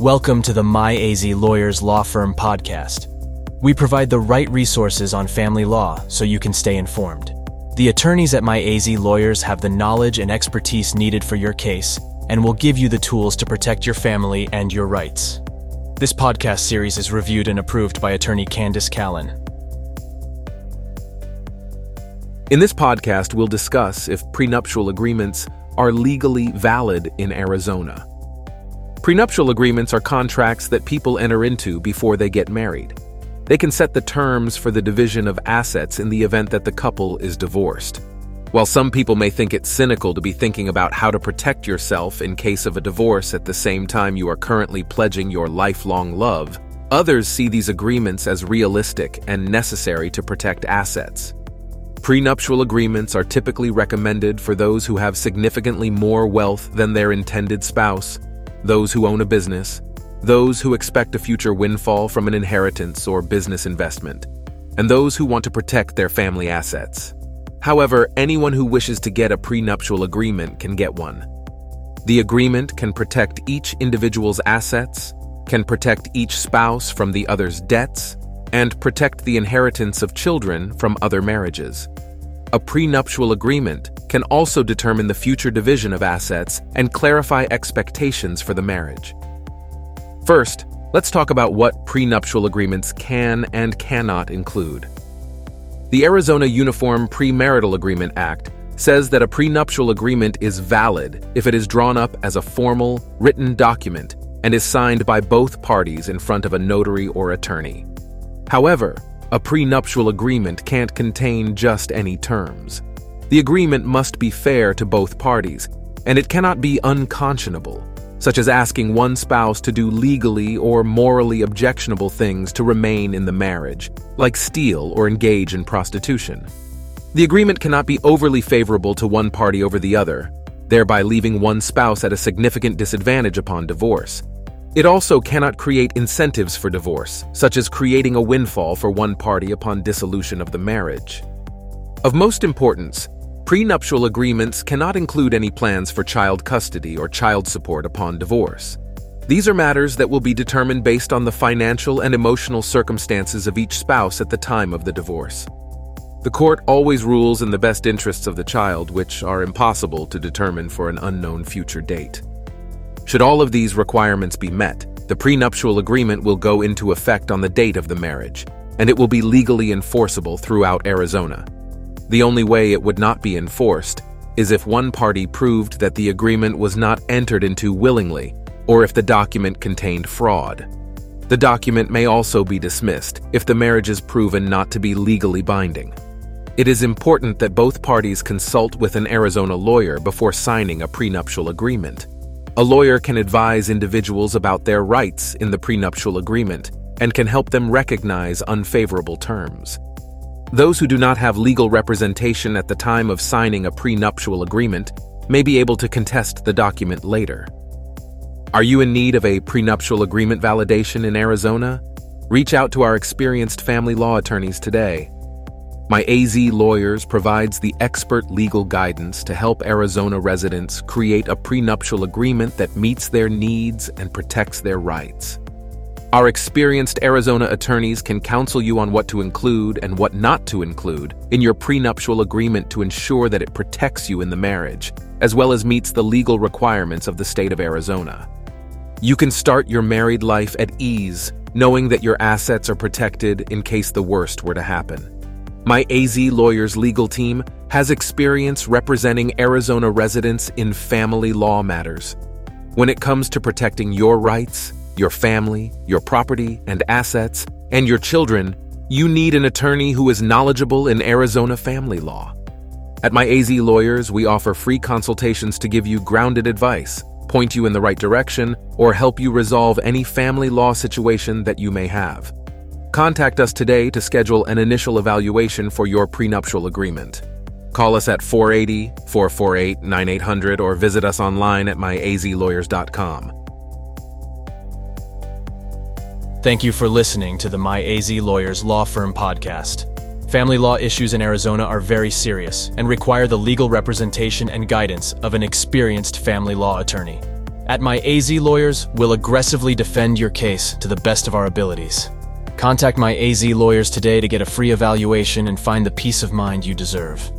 Welcome to the My AZ Lawyers Law Firm podcast. We provide the right resources on family law so you can stay informed. The attorneys at My AZ Lawyers have the knowledge and expertise needed for your case and will give you the tools to protect your family and your rights. This podcast series is reviewed and approved by attorney Candace Callan. In this podcast, we'll discuss if prenuptial agreements are legally valid in Arizona. Prenuptial agreements are contracts that people enter into before they get married. They can set the terms for the division of assets in the event that the couple is divorced. While some people may think it's cynical to be thinking about how to protect yourself in case of a divorce at the same time you are currently pledging your lifelong love, others see these agreements as realistic and necessary to protect assets. Prenuptial agreements are typically recommended for those who have significantly more wealth than their intended spouse, those who own a business, those who expect a future windfall from an inheritance or business investment, and those who want to protect their family assets. However, anyone who wishes to get a prenuptial agreement can get one. The agreement can protect each individual's assets, can protect each spouse from the other's debts, and protect the inheritance of children from other marriages. A prenuptial agreement can also determine the future division of assets and clarify expectations for the marriage. First, let's talk about what prenuptial agreements can and cannot include. The Arizona Uniform Premarital Agreement Act says that a prenuptial agreement is valid if it is drawn up as a formal, written document and is signed by both parties in front of a notary or attorney. However, a prenuptial agreement can't contain just any terms. The agreement must be fair to both parties, and it cannot be unconscionable, such as asking one spouse to do legally or morally objectionable things to remain in the marriage, like steal or engage in prostitution. The agreement cannot be overly favorable to one party over the other, thereby leaving one spouse at a significant disadvantage upon divorce. It also cannot create incentives for divorce, such as creating a windfall for one party upon dissolution of the marriage. Of most importance, prenuptial agreements cannot include any plans for child custody or child support upon divorce. These are matters that will be determined based on the financial and emotional circumstances of each spouse at the time of the divorce. The court always rules in the best interests of the child, which are impossible to determine for an unknown future date. Should all of these requirements be met, the prenuptial agreement will go into effect on the date of the marriage, and it will be legally enforceable throughout Arizona. The only way it would not be enforced is if one party proved that the agreement was not entered into willingly, or if the document contained fraud. The document may also be dismissed if the marriage is proven not to be legally binding. It is important that both parties consult with an Arizona lawyer before signing a prenuptial agreement. A lawyer can advise individuals about their rights in the prenuptial agreement and can help them recognize unfavorable terms. Those who do not have legal representation at the time of signing a prenuptial agreement may be able to contest the document later. Are you in need of a prenuptial agreement validation in Arizona? Reach out to our experienced family law attorneys today. My AZ Lawyers provides the expert legal guidance to help Arizona residents create a prenuptial agreement that meets their needs and protects their rights. Our experienced Arizona attorneys can counsel you on what to include and what not to include in your prenuptial agreement to ensure that it protects you in the marriage, as well as meets the legal requirements of the state of Arizona. You can start your married life at ease, knowing that your assets are protected in case the worst were to happen. My AZ Lawyers legal team has experience representing Arizona residents in family law matters. When it comes to protecting your rights, your family, your property and assets, and your children, you need an attorney who is knowledgeable in Arizona family law. At My AZ Lawyers, we offer free consultations to give you grounded advice, point you in the right direction, or help you resolve any family law situation that you may have. Contact us today to schedule an initial evaluation for your prenuptial agreement. Call us at 480-448-9800 or visit us online at myazlawyers.com. Thank you for listening to the My AZ Lawyers Law Firm podcast. Family law issues in Arizona are very serious and require the legal representation and guidance of an experienced family law attorney. At My AZ Lawyers, we'll aggressively defend your case to the best of our abilities. Contact My AZ Lawyers today to get a free evaluation and find the peace of mind you deserve.